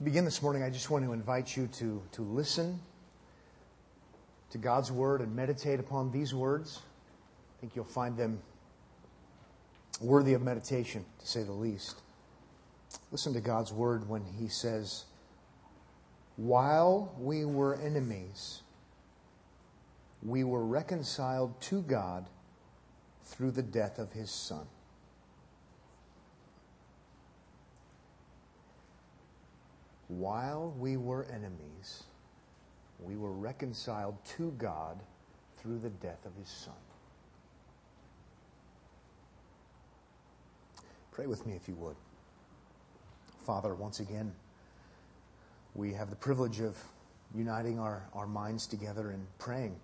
To begin this morning, I just want to invite you to listen to God's Word and meditate upon these words. I think you'll find them worthy of meditation, to say the least. Listen to God's Word when He says, "While we were enemies, we were reconciled to God through the death of His Son." While we were enemies, we were reconciled to God through the death of His Son. Pray with me if you would. Father, once again, we have the privilege of uniting our minds together in praying,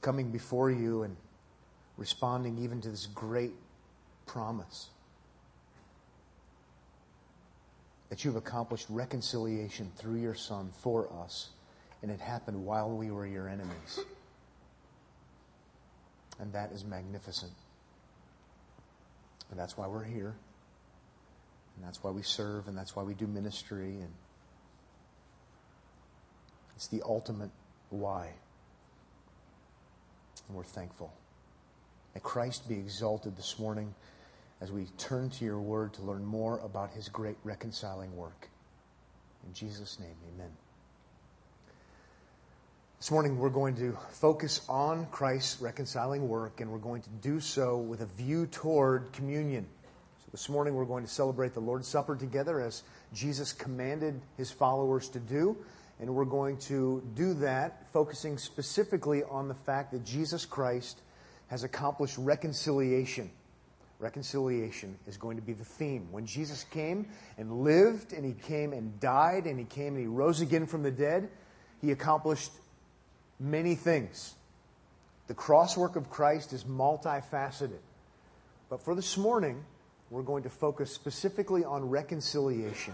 coming before You and responding even to this great promise that You've accomplished reconciliation through Your Son for us, and it happened while we were Your enemies. And that is magnificent. And that's why we're here. And that's why we serve, and that's why we do ministry. And it's the ultimate why. And we're thankful. May Christ be exalted this morning as we turn to Your Word to learn more about His great reconciling work. In Jesus' name, amen. This morning we're going to focus on Christ's reconciling work, and we're going to do so with a view toward communion. So this morning we're going to celebrate the Lord's Supper together as Jesus commanded His followers to do, and we're going to do that focusing specifically on the fact that Jesus Christ has accomplished reconciliation. Reconciliation is going to be the theme. When Jesus came and lived, and He came and died, and He came and He rose again from the dead, He accomplished many things. The cross work of Christ is multifaceted. But for this morning, we're going to focus specifically on reconciliation.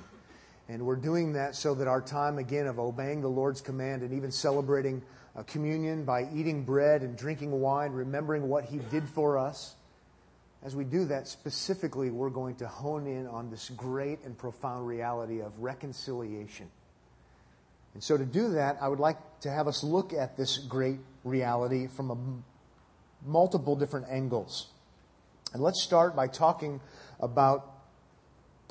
And we're doing that so that our time, again, of obeying the Lord's command and even celebrating communion by eating bread and drinking wine, remembering what He did for us, as we do that, specifically, we're going to hone in on this great and profound reality of reconciliation. And so to do that, I would like to have us look at this great reality from multiple different angles. And let's start by talking about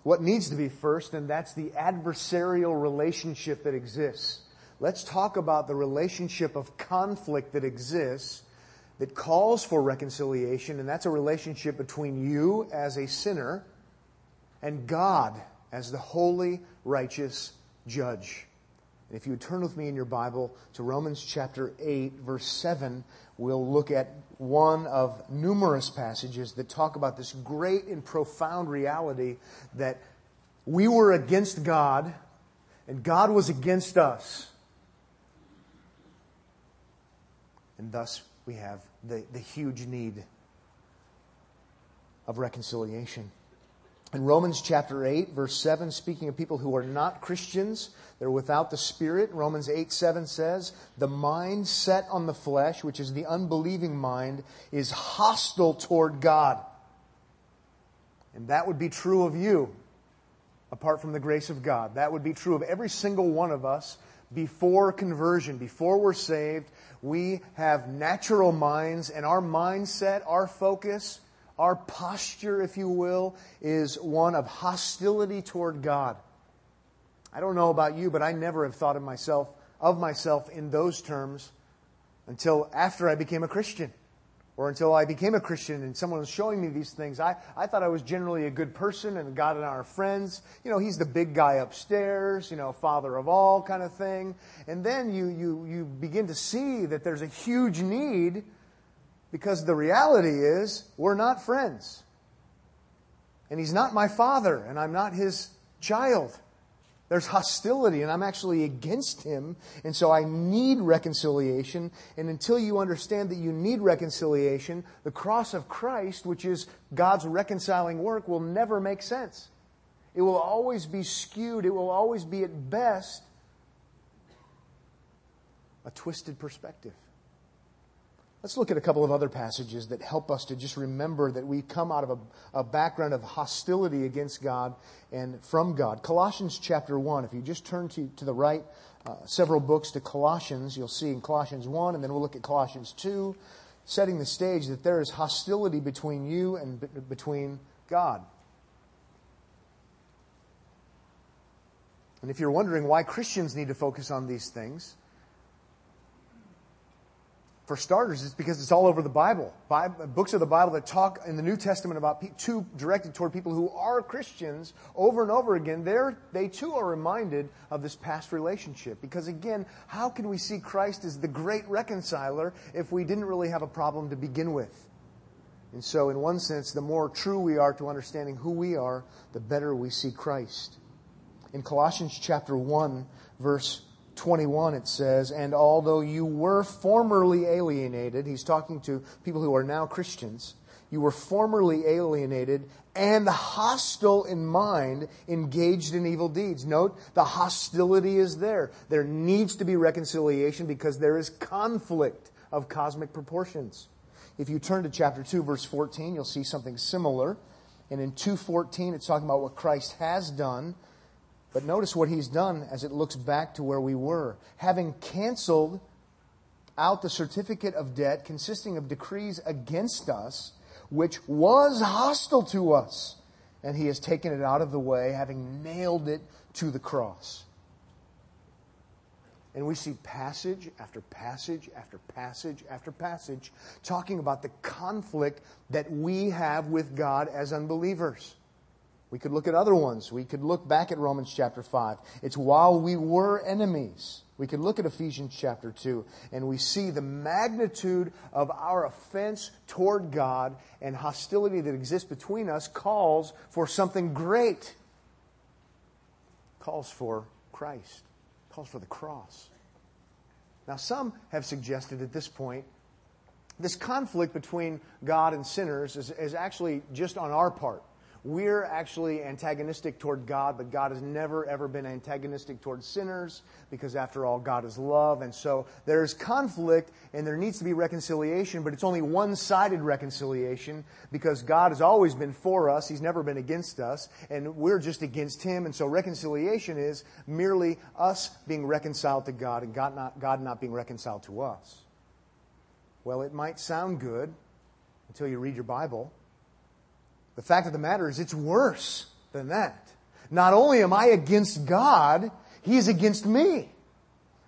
what needs to be first, and that's the adversarial relationship that exists. Let's talk about the relationship of conflict that exists that calls for reconciliation, and that's a relationship between you as a sinner and God as the holy, righteous judge. And if you would turn with me in your Bible to Romans chapter 8, verse 7, we'll look at one of numerous passages that talk about this great and profound reality that we were against God and God was against us. And thus we have the huge need of reconciliation. In Romans chapter 8, verse 7, speaking of people who are not Christians, they're without the Spirit, Romans 8:7 says, "The mind set on the flesh, which is the unbelieving mind, is hostile toward God." And that would be true of you, apart from the grace of God. That would be true of every single one of us. Before conversion, before we're saved, we have natural minds, and our mindset, our focus, our posture, if you will, is one of hostility toward God. I don't know about you, but I never have thought of myself in those terms until after I became a Christian, or until I became a Christian and someone was showing me these things. I thought I was generally a good person, and God and I are friends. You know, he's the big guy upstairs, you know, father of all kind of thing. And then you begin to see that there's a huge need, because the reality is we're not friends. And he's not my father, and I'm not his child. There's hostility, and I'm actually against him, and so I need reconciliation. And until you understand that you need reconciliation, the cross of Christ, which is God's reconciling work, will never make sense. It will always be skewed. It will always be, at best, a twisted perspective. Let's look at a couple of other passages that help us to just remember that we come out of a background of hostility against God and from God. Colossians chapter 1, if you just turn to the right, several books to Colossians, you'll see in Colossians 1, and then we'll look at Colossians 2, setting the stage that there is hostility between you and between God. And if you're wondering why Christians need to focus on these things, for starters, it's because it's all over the Bible. Books of the Bible that talk in the New Testament about directed toward people who are Christians over and over again, they too are reminded of this past relationship. Because again, how can we see Christ as the great reconciler if we didn't really have a problem to begin with? And so in one sense, the more true we are to understanding who we are, the better we see Christ. In Colossians chapter 1, verse 21, it says, and although you were formerly alienated, he's talking to people who are now Christians, you were formerly alienated and hostile in mind, engaged in evil deeds. Note, the hostility is there. There needs to be reconciliation because there is conflict of cosmic proportions. If you turn to chapter 2, verse 14, you'll see something similar. And in 2:14, it's talking about what Christ has done. But notice what he's done as it looks back to where we were. Having canceled out the certificate of debt consisting of decrees against us, which was hostile to us. And he has taken it out of the way, having nailed it to the cross. And we see passage after passage after passage after passage talking about the conflict that we have with God as unbelievers. We could look at other ones. We could look back at Romans chapter 5. It's while we were enemies. We could look at Ephesians chapter 2, and we see the magnitude of our offense toward God, and hostility that exists between us calls for something great. Calls for Christ. Calls for the cross. Now, some have suggested at this point, this conflict between God and sinners is actually just on our part. We're actually antagonistic toward God, but God has never, ever been antagonistic toward sinners because, after all, God is love. And so there's conflict and there needs to be reconciliation, but it's only one-sided reconciliation because God has always been for us. He's never been against us, and we're just against Him. And so reconciliation is merely us being reconciled to God and God not being reconciled to us. Well, it might sound good until you read your Bible. The fact of the matter is it's worse than that. Not only am I against God, He's against me.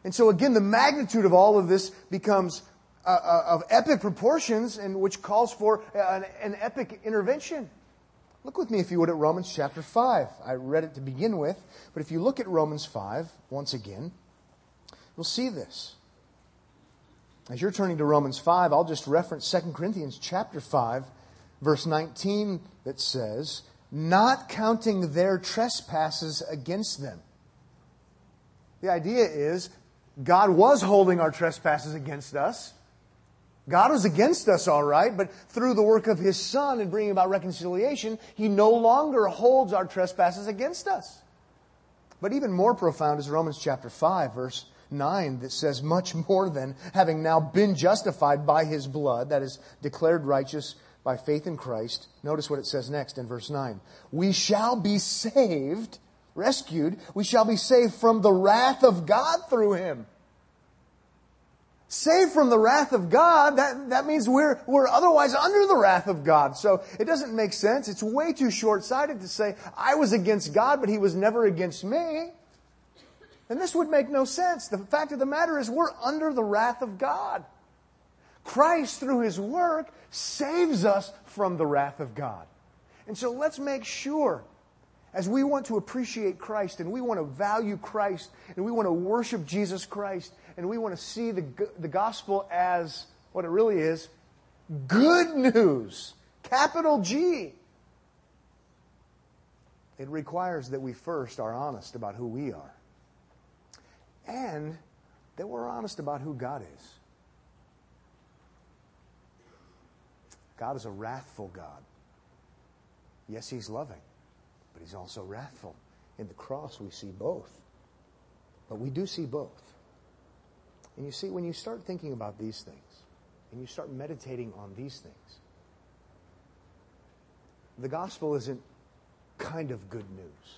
And so again, the magnitude of all of this becomes of epic proportions, and which calls for an epic intervention. Look with me, if you would, at Romans chapter 5. I read it to begin with, but if you look at Romans 5 once again, you'll see this. As you're turning to Romans 5, I'll just reference 2 Corinthians chapter 5, Verse 19, that says, not counting their trespasses against them. The idea is, God was holding our trespasses against us. God was against us, all right, but through the work of His Son and bringing about reconciliation, He no longer holds our trespasses against us. But even more profound is Romans chapter 5, verse 9, that says, much more than, having now been justified by His blood, that is, declared righteous by faith in Christ. Notice what it says next in verse 9. We shall be saved, rescued. We shall be saved from the wrath of God through Him. Saved from the wrath of God, that means we're otherwise under the wrath of God. So it doesn't make sense. It's way too short-sighted to say, I was against God, but He was never against me. And this would make no sense. The fact of the matter is we're under the wrath of God. Christ, through His work, saves us from the wrath of God. And so let's make sure, as we want to appreciate Christ, and we want to value Christ, and we want to worship Jesus Christ, and we want to see the gospel as what it really is, good news, capital G. It requires that we first are honest about who we are, and that we're honest about who God is. God is a wrathful God. Yes, He's loving, but He's also wrathful. In the cross, we see both. But we do see both. And you see, when you start thinking about these things, and you start meditating on these things. The gospel isn't kind of good news.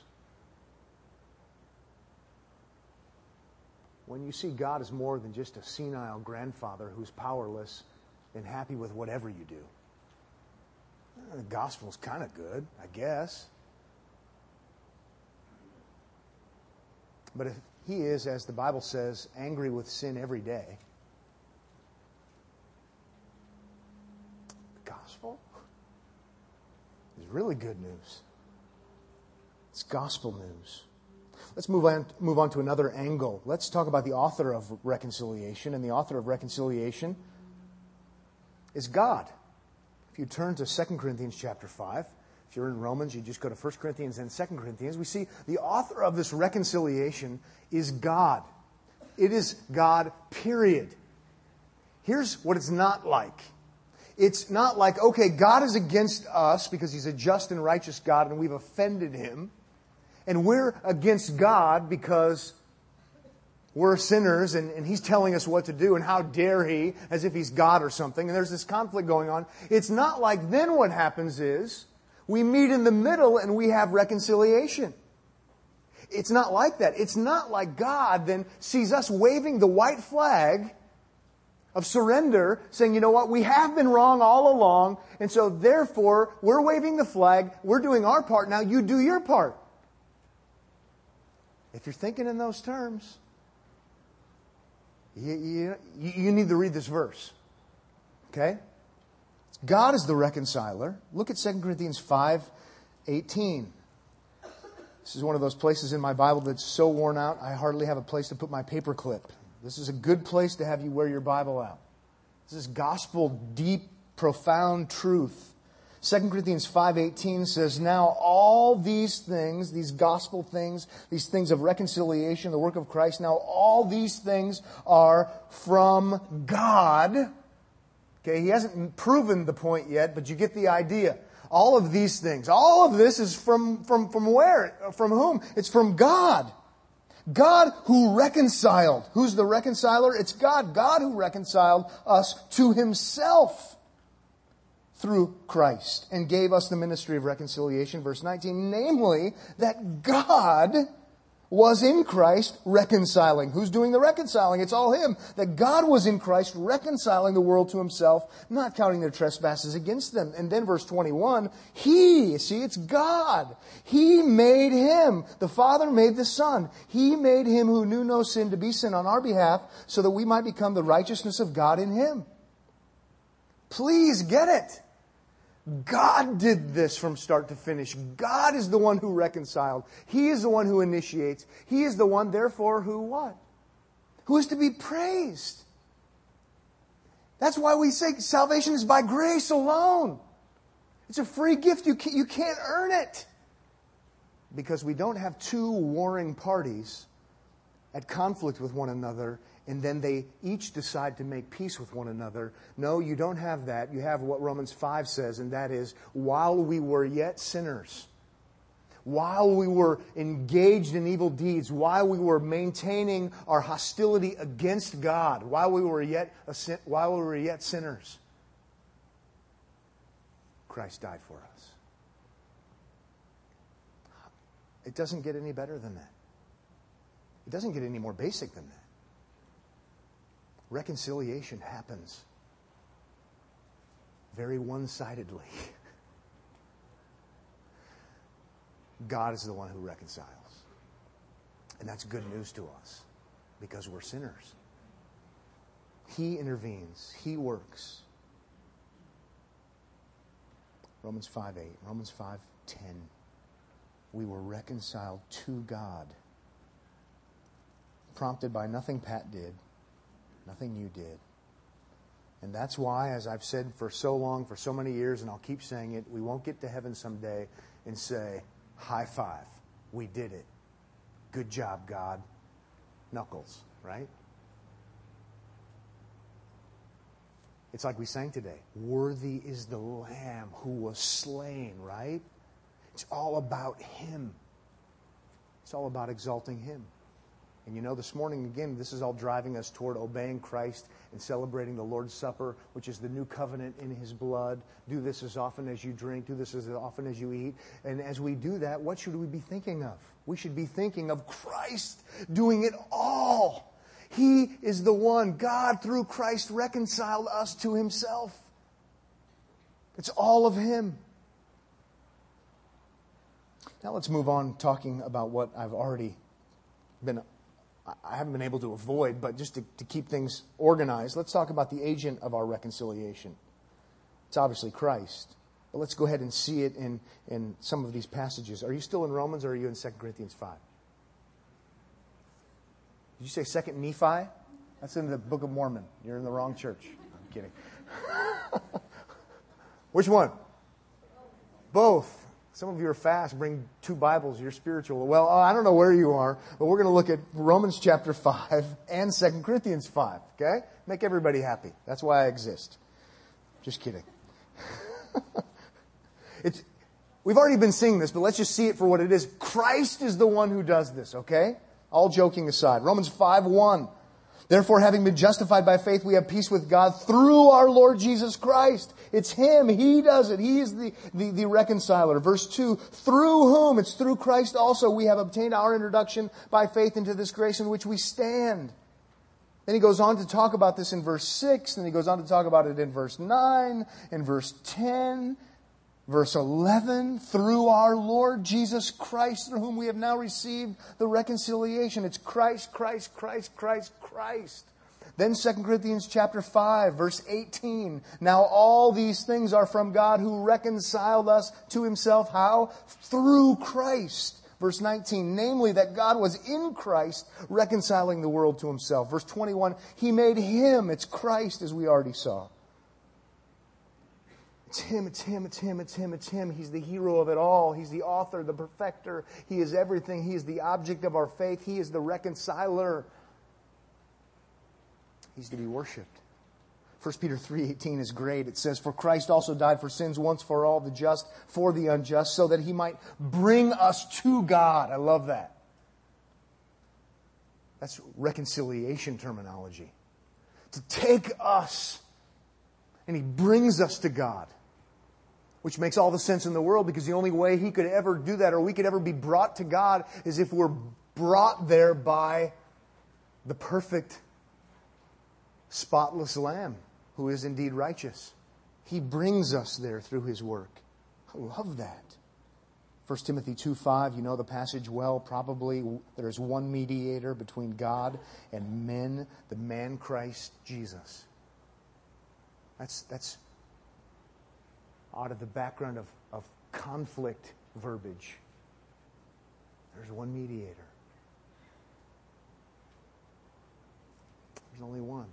When you see God as more than just a senile grandfather who's powerless and happy with whatever you do, the gospel's kind of good, I guess. But if he is, as the Bible says, angry with sin every day, the gospel is really good news. It's gospel news. Let's move on to another angle. Let's talk about the author of reconciliation. And the author of reconciliation is God. If you turn to 2 Corinthians chapter 5, if you're in Romans, you just go to 1 Corinthians and 2 Corinthians. We see the author of this reconciliation is God. It is God, period. Here's what it's not like. It's not like, okay, God is against us because he's a just and righteous God and we've offended him. And we're against God because we're sinners and he's telling us what to do and how dare he, as if he's God or something. And there's this conflict going on. It's not like then what happens is we meet in the middle and we have reconciliation. It's not like that. It's not like God then sees us waving the white flag of surrender, saying, you know what, we have been wrong all along, and so therefore we're waving the flag, we're doing our part, now you do your part. If you're thinking in those terms, you need to read this verse. Okay? God is the reconciler. Look at 2 Corinthians 5:18. This is one of those places in my Bible that's so worn out, I hardly have a place to put my paper clip. This is a good place to have you wear your Bible out. This is gospel, deep, profound truth. 2 Corinthians 5:18 says, now all these things, these gospel things, these things of reconciliation, the work of Christ, now all these things are from God. Okay, he hasn't proven the point yet, but you get the idea. All of these things, all of this is from where? From whom? It's from God. God who reconciled. Who's the reconciler? It's God. God who reconciled us to himself through Christ and gave us the ministry of reconciliation, verse 19, namely that God was in Christ reconciling. Who's doing the reconciling? It's all him. That God was in Christ reconciling the world to himself, not counting their trespasses against them. And then verse 21, it's God. He made him. The Father made the Son. He made him who knew no sin to be sin on our behalf so that we might become the righteousness of God in him. Please get it. God did this from start to finish. God is the one who reconciled. He is the one who initiates. He is the one, therefore, who what? Who is to be praised. That's why we say salvation is by grace alone. It's a free gift. You can't earn it. Because we don't have two warring parties at conflict with one another, and then they each decide to make peace with one another. No, you don't have that. You have what Romans 5 says, and that is, while we were yet sinners, while we were engaged in evil deeds, while we were maintaining our hostility against God, while we were yet sinners, Christ died for us. It doesn't get any better than that. It doesn't get any more basic than that. Reconciliation happens very one-sidedly. God is the one who reconciles. And that's good news to us because we're sinners. He intervenes. He works. Romans 5:8, Romans 5:10. We were reconciled to God. Prompted by nothing Pat did. Nothing you did. And that's why, as I've said for so long, for so many years, and I'll keep saying it, we won't get to heaven someday and say, high five, we did it. Good job, God. Knuckles, right? It's like we sang today, worthy is the Lamb who was slain, right? It's all about him. It's all about exalting him. And this morning, again, this is all driving us toward obeying Christ and celebrating the Lord's Supper, which is the new covenant in His blood. Do this as often as you drink. Do this as often as you eat. And as we do that, what should we be thinking of? We should be thinking of Christ doing it all. He is the one. God, through Christ, reconciled us to Himself. It's all of Him. Now let's move on talking about what I haven't been able to avoid, but just to keep things organized, let's talk about the agent of our reconciliation. It's obviously Christ. But let's go ahead and see it in some of these passages. Are you still in Romans or are you in 2 Corinthians 5? Did you say 2 Nephi? That's in the Book of Mormon. You're in the wrong church. I'm kidding. Which one? Both. Some of you are fast. Bring two Bibles. You're spiritual. Well, I don't know where you are, but we're going to look at Romans chapter 5 and 2 Corinthians 5. Okay? Make everybody happy. That's why I exist. Just kidding. We've already been seeing this, but let's just see it for what it is. Christ is the one who does this. Okay? All joking aside. Romans 5:1. Therefore, having been justified by faith, we have peace with God through our Lord Jesus Christ. It's Him. He does it. He is the reconciler. Verse 2, through whom, it's through Christ also, we have obtained our introduction by faith into this grace in which we stand. Then he goes on to talk about this in verse 6. Then he goes on to talk about it in verse 9, in verse 10, verse 11, through our Lord Jesus Christ, through whom we have now received the reconciliation. It's Christ, Christ, Christ, Christ, Christ. Then 2 Corinthians chapter 5, verse 18. Now all these things are from God who reconciled us to Himself. How? Through Christ. Verse 19, namely that God was in Christ reconciling the world to Himself. Verse 21, He made Him, it's Christ as we already saw. It's Him, it's Him, it's Him, it's Him, it's Him. He's the hero of it all. He's the author, the perfecter. He is everything. He is the object of our faith. He is the reconciler. He's to be worshipped. 1 Peter 3:18 is great. It says, for Christ also died for sins once for all, the just for the unjust, so that He might bring us to God. I love that. That's reconciliation terminology. To take us, and He brings us to God. Which makes all the sense in the world, because the only way He could ever do that, or we could ever be brought to God, is if we're brought there by the perfect, spotless Lamb, who is indeed righteous. He brings us there through His work. I love that. 1 Timothy 2:5, you know the passage well, probably. There is one mediator between God and men, the man Christ Jesus. That's out of the background of conflict verbiage. There's one mediator. There's only one.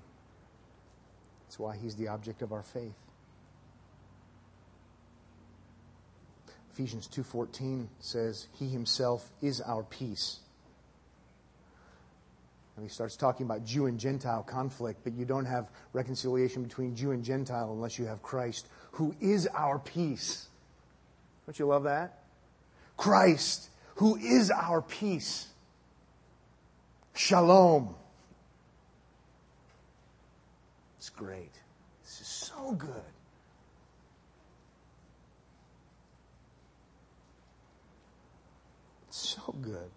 That's why He's the object of our faith. Ephesians 2:14 says, He Himself is our peace. And he starts talking about Jew and Gentile conflict, but you don't have reconciliation between Jew and Gentile unless you have Christ, who is our peace. Don't you love that? Christ, who is our peace. Shalom. It's great. This is so good. It's so good.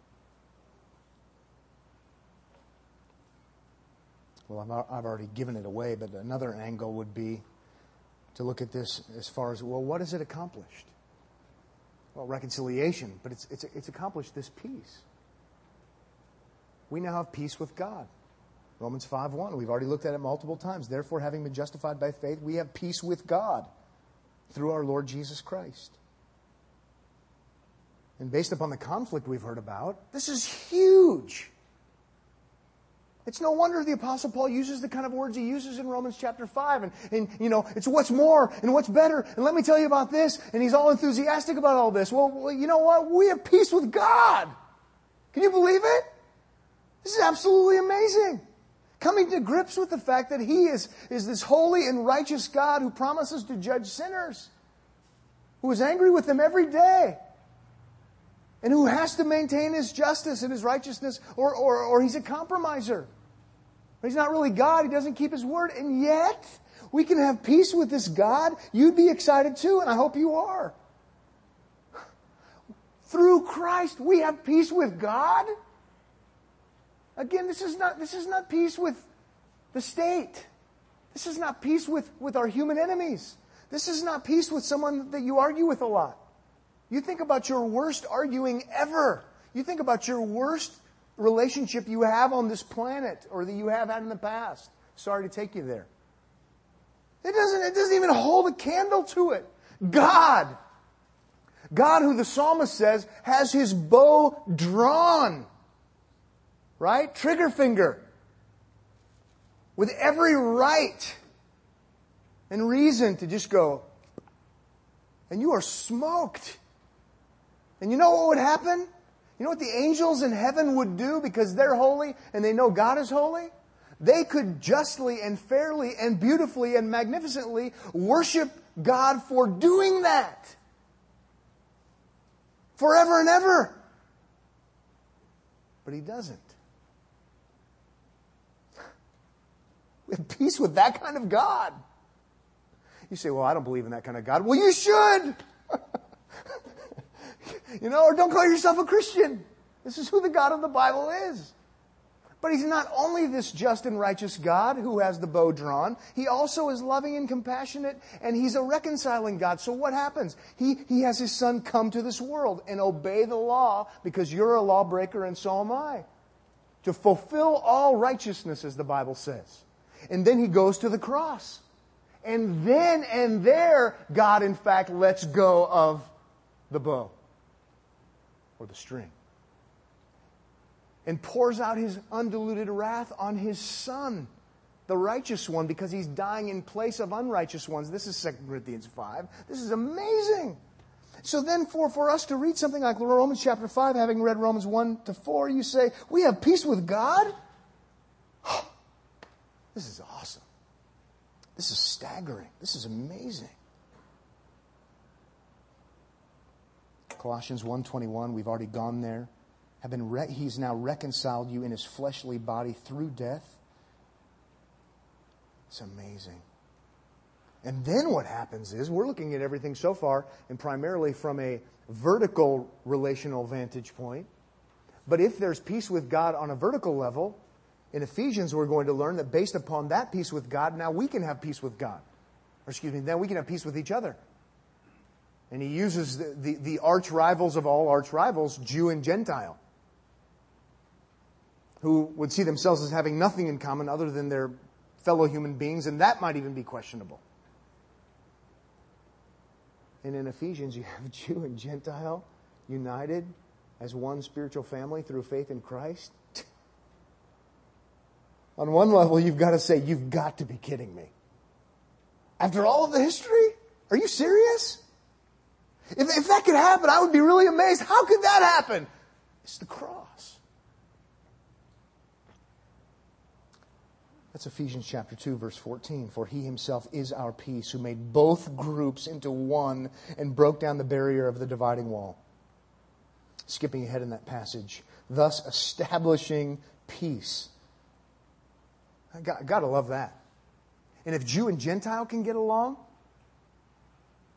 Well, I've already given it away, but another angle would be to look at this as far as, well, what has it accomplished? Well, reconciliation, but it's accomplished this peace. We now have peace with God. Romans 5:1, we've already looked at it multiple times. Therefore, having been justified by faith, we have peace with God through our Lord Jesus Christ. And based upon the conflict we've heard about, this is huge. It's no wonder the Apostle Paul uses the kind of words he uses in Romans chapter 5. And it's what's more and what's better. And let me tell you about this. And he's all enthusiastic about all this. Well, you know what? We have peace with God. Can you believe it? This is absolutely amazing. Coming to grips with the fact that He is this holy and righteous God who promises to judge sinners, who is angry with them every day. and who has to maintain his justice and his righteousness, or he's a compromiser. He's not really God. He doesn't keep his word. And yet, we can have peace with this God. You'd be excited too, and I hope you are. Through Christ, we have peace with God. Again, this is not peace with the state. This is not peace with our human enemies. This is not peace with someone that you argue with a lot. You think about your worst arguing ever. You think about your worst relationship you have on this planet or that you have had in the past. Sorry to take you there. It doesn't even hold a candle to it. God, who the psalmist says has his bow drawn, right? Trigger finger. With every right and reason to just go, and you are smoked. And you know what would happen? You know what the angels in heaven would do because they're holy and they know God is holy? They could justly and fairly and beautifully and magnificently worship God for doing that. Forever and ever. But He doesn't. We have peace with that kind of God. You say, well, I don't believe in that kind of God. Well, you should. Or don't call yourself a Christian. This is who the God of the Bible is. But He's not only this just and righteous God who has the bow drawn. He also is loving and compassionate, and He's a reconciling God. So what happens? He has His Son come to this world and obey the law because you're a lawbreaker and so am I. To fulfill all righteousness, as the Bible says. And then He goes to the cross. And then and there, God, in fact, lets go of the bow or the string and pours out His undiluted wrath on His Son, the righteous one, because He's dying in place of unrighteous ones. This is 2 Corinthians 5. This is amazing. So then for us to read something like Romans chapter 5, having read Romans 1-4, you say, we have peace with God? This is awesome. This is staggering. This is amazing. Colossians 1:21, we've already gone there. He's now reconciled you in His fleshly body through death. It's amazing. And then what happens is, we're looking at everything so far, and primarily from a vertical relational vantage point. But if there's peace with God on a vertical level, in Ephesians, we're going to learn that based upon that peace with God, now we can have peace with God. Or excuse me, now we can have peace with each other. And He uses the arch rivals of all arch rivals, Jew and Gentile, who would see themselves as having nothing in common other than their fellow human beings, and that might even be questionable. And in Ephesians, you have Jew and Gentile united as one spiritual family through faith in Christ. On one level, you've got to say, you've got to be kidding me. After all of the history? Are you serious? If that could happen, I would be really amazed. How could that happen? It's the cross. That's Ephesians chapter 2, verse 14. For He Himself is our peace, who made both groups into one and broke down the barrier of the dividing wall. Skipping ahead in that passage. Thus establishing peace. Gotta love that. And if Jew and Gentile can get along,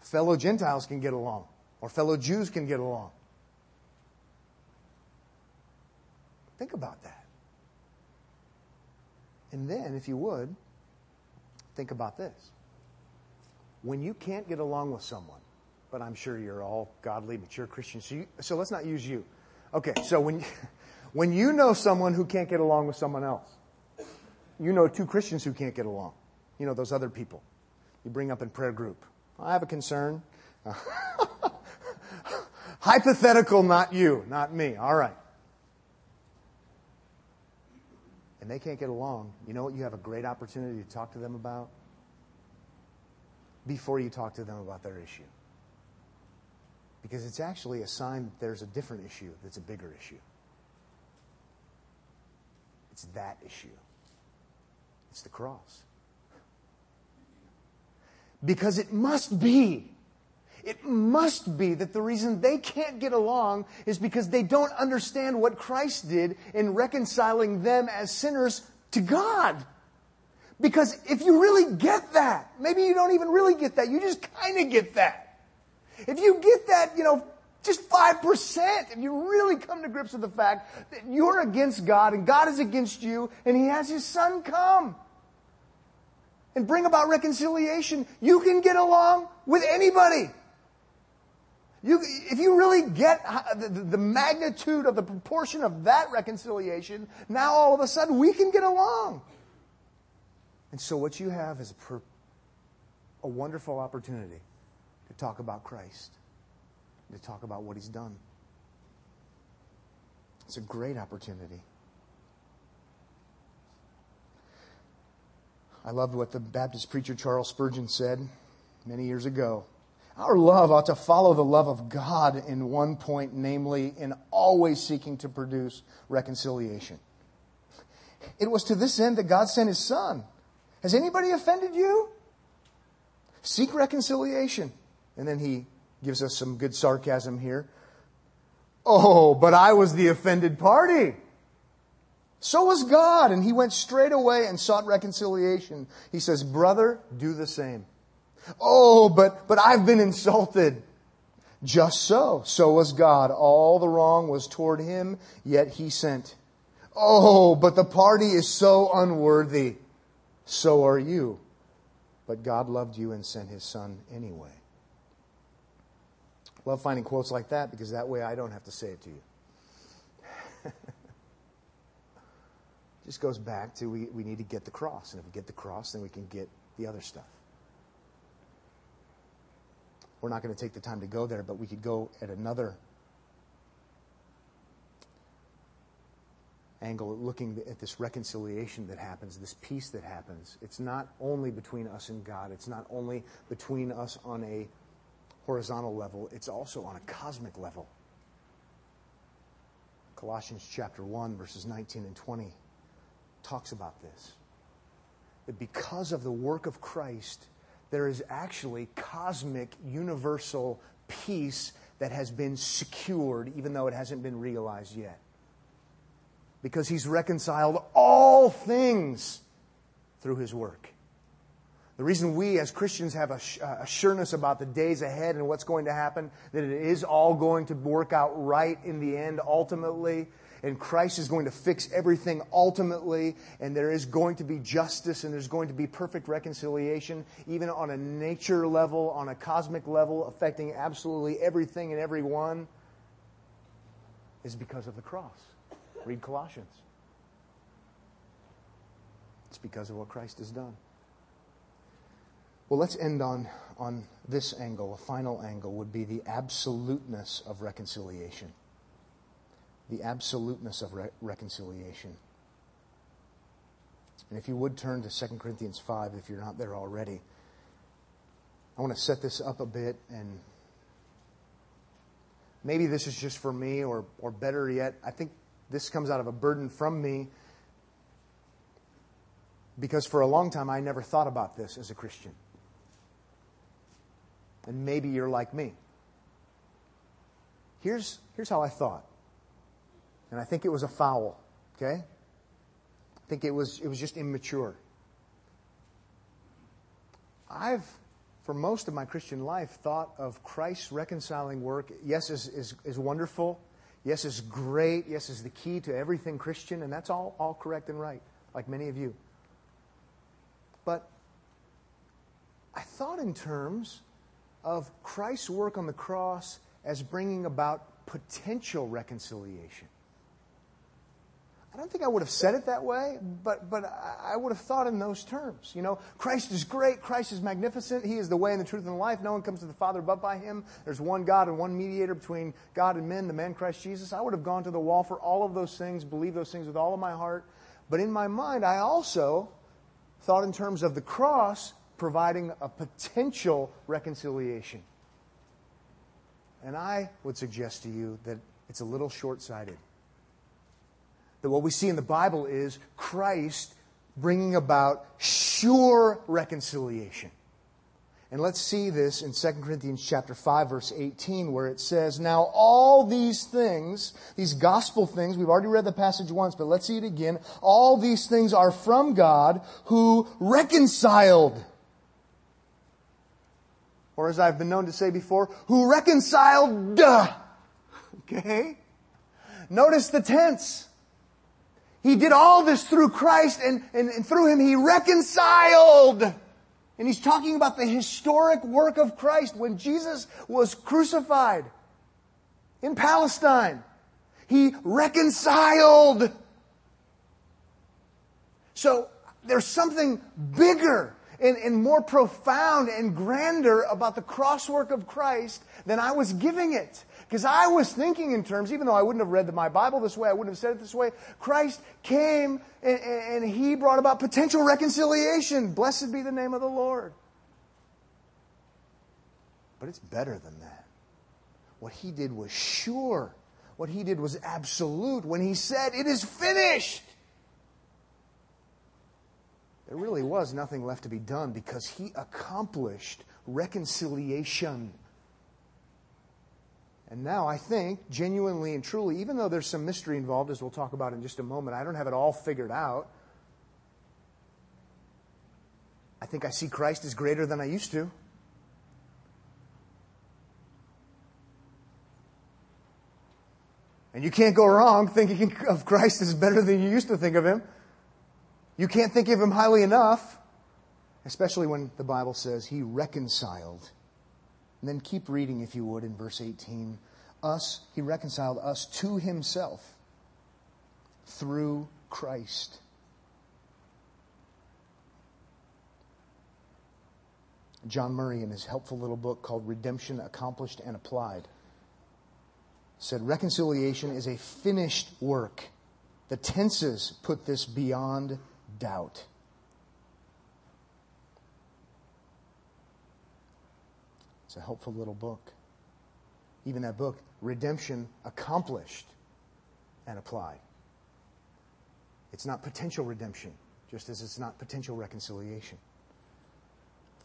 fellow Gentiles can get along, or fellow Jews can get along. Think about that. And then, if you would, think about this. When you can't get along with someone, but I'm sure you're all godly, mature Christians, so let's not use you. Okay, so when you know someone who can't get along with someone else, you know two Christians who can't get along. You know those other people. You bring up in prayer group. I have a concern. Hypothetical, not you, not me. All right. And they can't get along. You know what you have a great opportunity to talk to them about? Before you talk to them about their issue. Because it's actually a sign that there's a different issue that's a bigger issue. It's that issue. It's the cross. Because it must be. It must be that the reason they can't get along is because they don't understand what Christ did in reconciling them as sinners to God. Because if you really get that, maybe you don't even really get that, you just kind of get that. If you get that, just 5%, if you really come to grips with the fact that you're against God and God is against you and He has His Son come and bring about reconciliation, you can get along with anybody. If you really get the magnitude of the proportion of that reconciliation, now all of a sudden we can get along. And so what you have is a wonderful opportunity to talk about Christ, to talk about what He's done. It's a great opportunity. I loved what the Baptist preacher Charles Spurgeon said many years ago. Our love ought to follow the love of God in one point, namely in always seeking to produce reconciliation. It was to this end that God sent His Son. Has anybody offended you? Seek reconciliation. And then he gives us some good sarcasm here. Oh, but I was the offended party. So was God. And He went straight away and sought reconciliation. He says, brother, do the same. Oh, but I've been insulted. Just so. So was God. All the wrong was toward Him, yet He sent. Oh, but the party is so unworthy. So are you. But God loved you and sent His Son anyway. I love finding quotes like that because that way I don't have to say it to you. Just goes back to we need to get the cross. And if we get the cross, then we can get the other stuff. We're not going to take the time to go there, but we could go at another angle looking at this reconciliation that happens, this peace that happens. It's not only between us and God. It's not only between us on a horizontal level. It's also on a cosmic level. Colossians chapter 1, verses 19 and 20 talks about this. That because of the work of Christ, there is actually cosmic, universal peace that has been secured, even though it hasn't been realized yet. Because He's reconciled all things through His work. The reason we as Christians have a sureness about the days ahead and what's going to happen, that it is all going to work out right in the end ultimately, and Christ is going to fix everything ultimately, and there is going to be justice, and there's going to be perfect reconciliation, even on a nature level, on a cosmic level, affecting absolutely everything and everyone, is because of the cross. Read Colossians. It's because of what Christ has done. Well, let's end on this angle. A final angle would be the absoluteness of reconciliation. The absoluteness of reconciliation. And if you would turn to 2 Corinthians 5, if you're not there already. I want to set this up a bit, and maybe this is just for me, or better yet, I think this comes out of a burden from me, because for a long time I never thought about this as a Christian. And maybe you're like me. Here's how I thought. And I think it was a foul, okay? I think it was just immature. I've, for most of my Christian life, thought of Christ's reconciling work, yes, is wonderful, yes, is great, yes, is the key to everything Christian, and that's all correct and right, like many of you. But I thought in terms of Christ's work on the cross as bringing about potential reconciliation. I don't think I would have said it that way, but I would have thought in those terms. Christ is great. Christ is magnificent. He is the way and the truth and the life. No one comes to the Father but by Him. There's one God and one mediator between God and men, the man Christ Jesus. I would have gone to the wall for all of those things, believed those things with all of my heart. But in my mind, I also thought in terms of the cross providing a potential reconciliation. And I would suggest to you that it's a little short-sighted. That what we see in the Bible is Christ bringing about sure reconciliation. And let's see this in 2 Corinthians chapter 5, verse 18, where it says, now all these things, these gospel things, we've already read the passage once, but let's see it again. All these things are from God who reconciled. Or as I've been known to say before, who reconciled. Okay? Notice the tense. He did all this through Christ, and through Him He reconciled. And he's talking about the historic work of Christ when Jesus was crucified in Palestine. He reconciled. So there's something bigger and more profound and grander about the cross work of Christ than I was giving it. Because I was thinking in terms, even though I wouldn't have read my Bible this way, I wouldn't have said it this way, Christ came and He brought about potential reconciliation. Blessed be the name of the Lord. But it's better than that. What He did was sure. What He did was absolute. When He said, it is finished, there really was nothing left to be done because He accomplished reconciliation. And now I think, genuinely and truly, even though there's some mystery involved, as we'll talk about in just a moment, I don't have it all figured out. I think I see Christ as greater than I used to. And you can't go wrong thinking of Christ as better than you used to think of Him. You can't think of Him highly enough, especially when the Bible says He reconciled. And then keep reading, if you would, in verse 18. He reconciled us to Himself through Christ. John Murray, in his helpful little book called Redemption Accomplished and Applied, said reconciliation is a finished work. The tenses put this beyond doubt. It's a helpful little book. Even that book, Redemption Accomplished and Applied. It's not potential redemption, just as it's not potential reconciliation.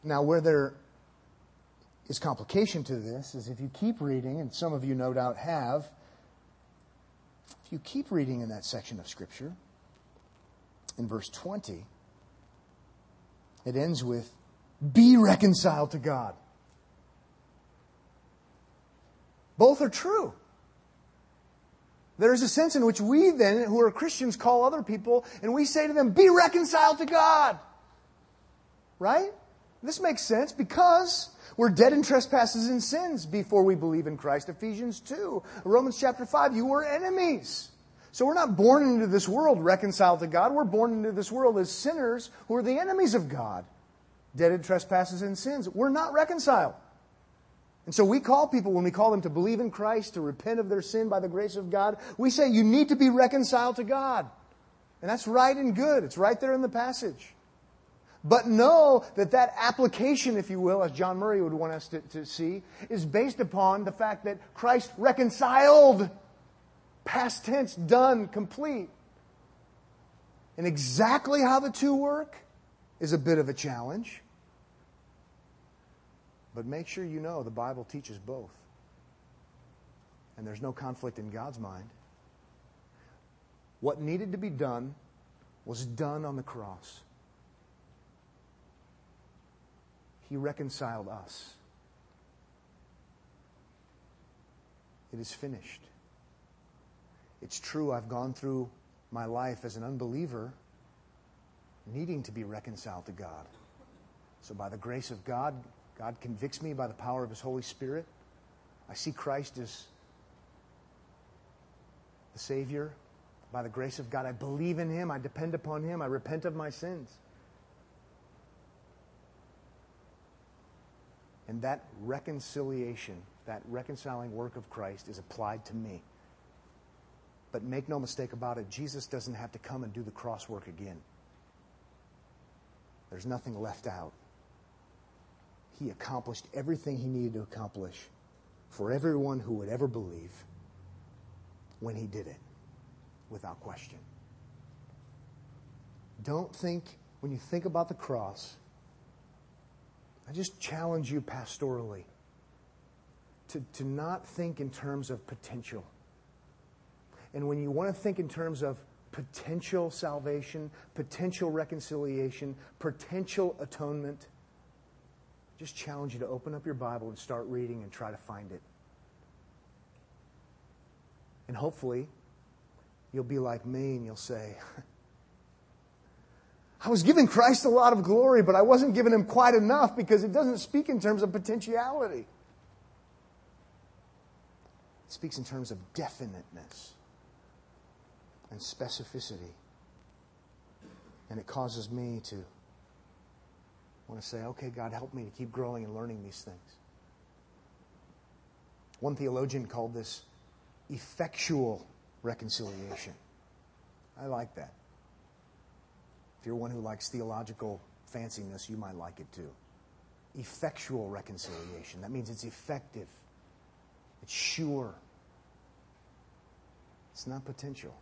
Now, where there is complication to this is if you keep reading, and some of you no doubt have, if you keep reading in that section of Scripture, in verse 20, it ends with, be reconciled to God. Both are true. There is a sense in which we then, who are Christians, call other people and we say to them, be reconciled to God. Right? This makes sense because we're dead in trespasses and sins before we believe in Christ. Ephesians 2, Romans chapter 5, you were enemies. So we're not born into this world reconciled to God. We're born into this world as sinners who are the enemies of God. Dead in trespasses and sins. We're not reconciled. And so we call people, when we call them to believe in Christ, to repent of their sin by the grace of God, we say you need to be reconciled to God. And that's right and good. It's right there in the passage. But know that that application, if you will, as John Murray would want us to see, is based upon the fact that Christ reconciled, past tense, done, complete. And exactly how the two work is a bit of a challenge. But make sure you know the Bible teaches both. And there's no conflict in God's mind. What needed to be done was done on the cross. He reconciled us. It is finished. It's true, I've gone through my life as an unbeliever needing to be reconciled to God. So by the grace of God, God convicts me by the power of His Holy Spirit. I see Christ as the Savior. By the grace of God, I believe in Him. I depend upon Him. I repent of my sins. And that reconciliation, that reconciling work of Christ is applied to me. But make no mistake about it, Jesus doesn't have to come and do the cross work again. There's nothing left out. He accomplished everything He needed to accomplish for everyone who would ever believe when He did it, without question. Don't think, when you think about the cross, I just challenge you pastorally to not think in terms of potential. And when you want to think in terms of potential salvation, potential reconciliation, potential atonement, just challenge you to open up your Bible and start reading and try to find it. And hopefully, you'll be like me and you'll say, I was giving Christ a lot of glory, but I wasn't giving Him quite enough because it doesn't speak in terms of potentiality. It speaks in terms of definiteness and specificity. And it causes me to want to say, okay, God, help me to keep growing and learning these things. One theologian called this effectual reconciliation. I like that. If you're one who likes theological fanciness, you might like it too. Effectual reconciliation. That means it's effective. It's sure. It's not potential.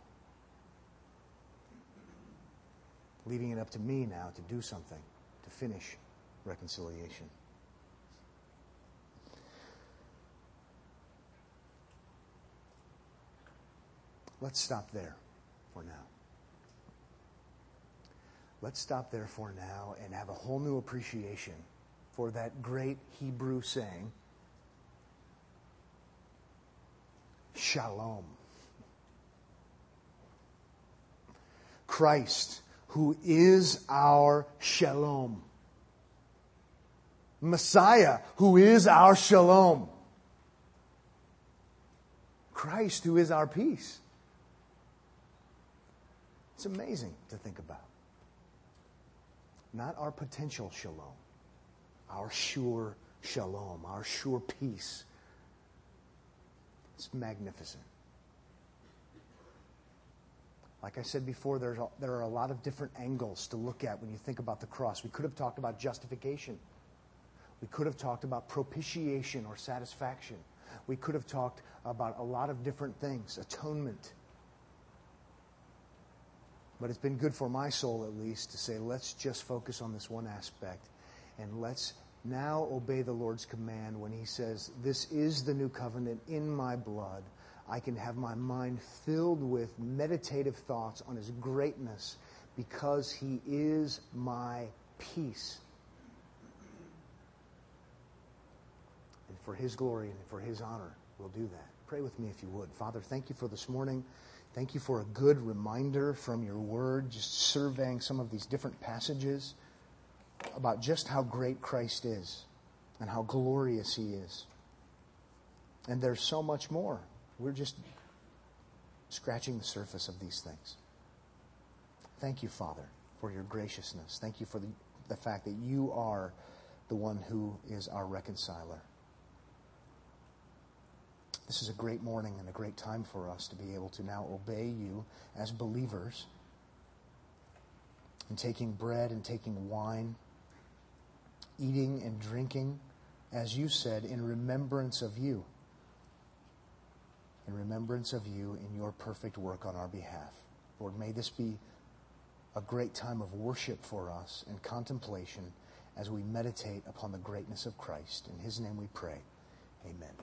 Leaving it up to me now to do something, to finish reconciliation. Let's stop there for now. Let's stop there for now and have a whole new appreciation for that great Hebrew saying, Shalom. Christ, who is our Shalom. Messiah, who is our Shalom. Christ, who is our peace. It's amazing to think about. Not our potential shalom, our sure shalom, our sure peace. It's magnificent. Like I said before, there are a lot of different angles to look at when you think about the cross. We could have talked about justification. We could have talked about propitiation or satisfaction. We could have talked about a lot of different things, atonement. But it's been good for my soul, at least, to say, let's just focus on this one aspect. And let's now obey the Lord's command when He says, this is the new covenant in my blood. I can have my mind filled with meditative thoughts on His greatness because He is my peace. And for His glory and for His honor, we'll do that. Pray with me if you would. Father, thank You for this morning. Thank You for a good reminder from Your Word, just surveying some of these different passages about just how great Christ is and how glorious He is. And there's so much more. We're just scratching the surface of these things. Thank You, Father, for Your graciousness. Thank You for the fact that You are the one who is our reconciler. This is a great morning and a great time for us to be able to now obey You as believers in taking bread and taking wine, eating and drinking, as You said, in remembrance of You. In remembrance of You in Your perfect work on our behalf. Lord, may this be a great time of worship for us and contemplation as we meditate upon the greatness of Christ. In His name we pray. Amen.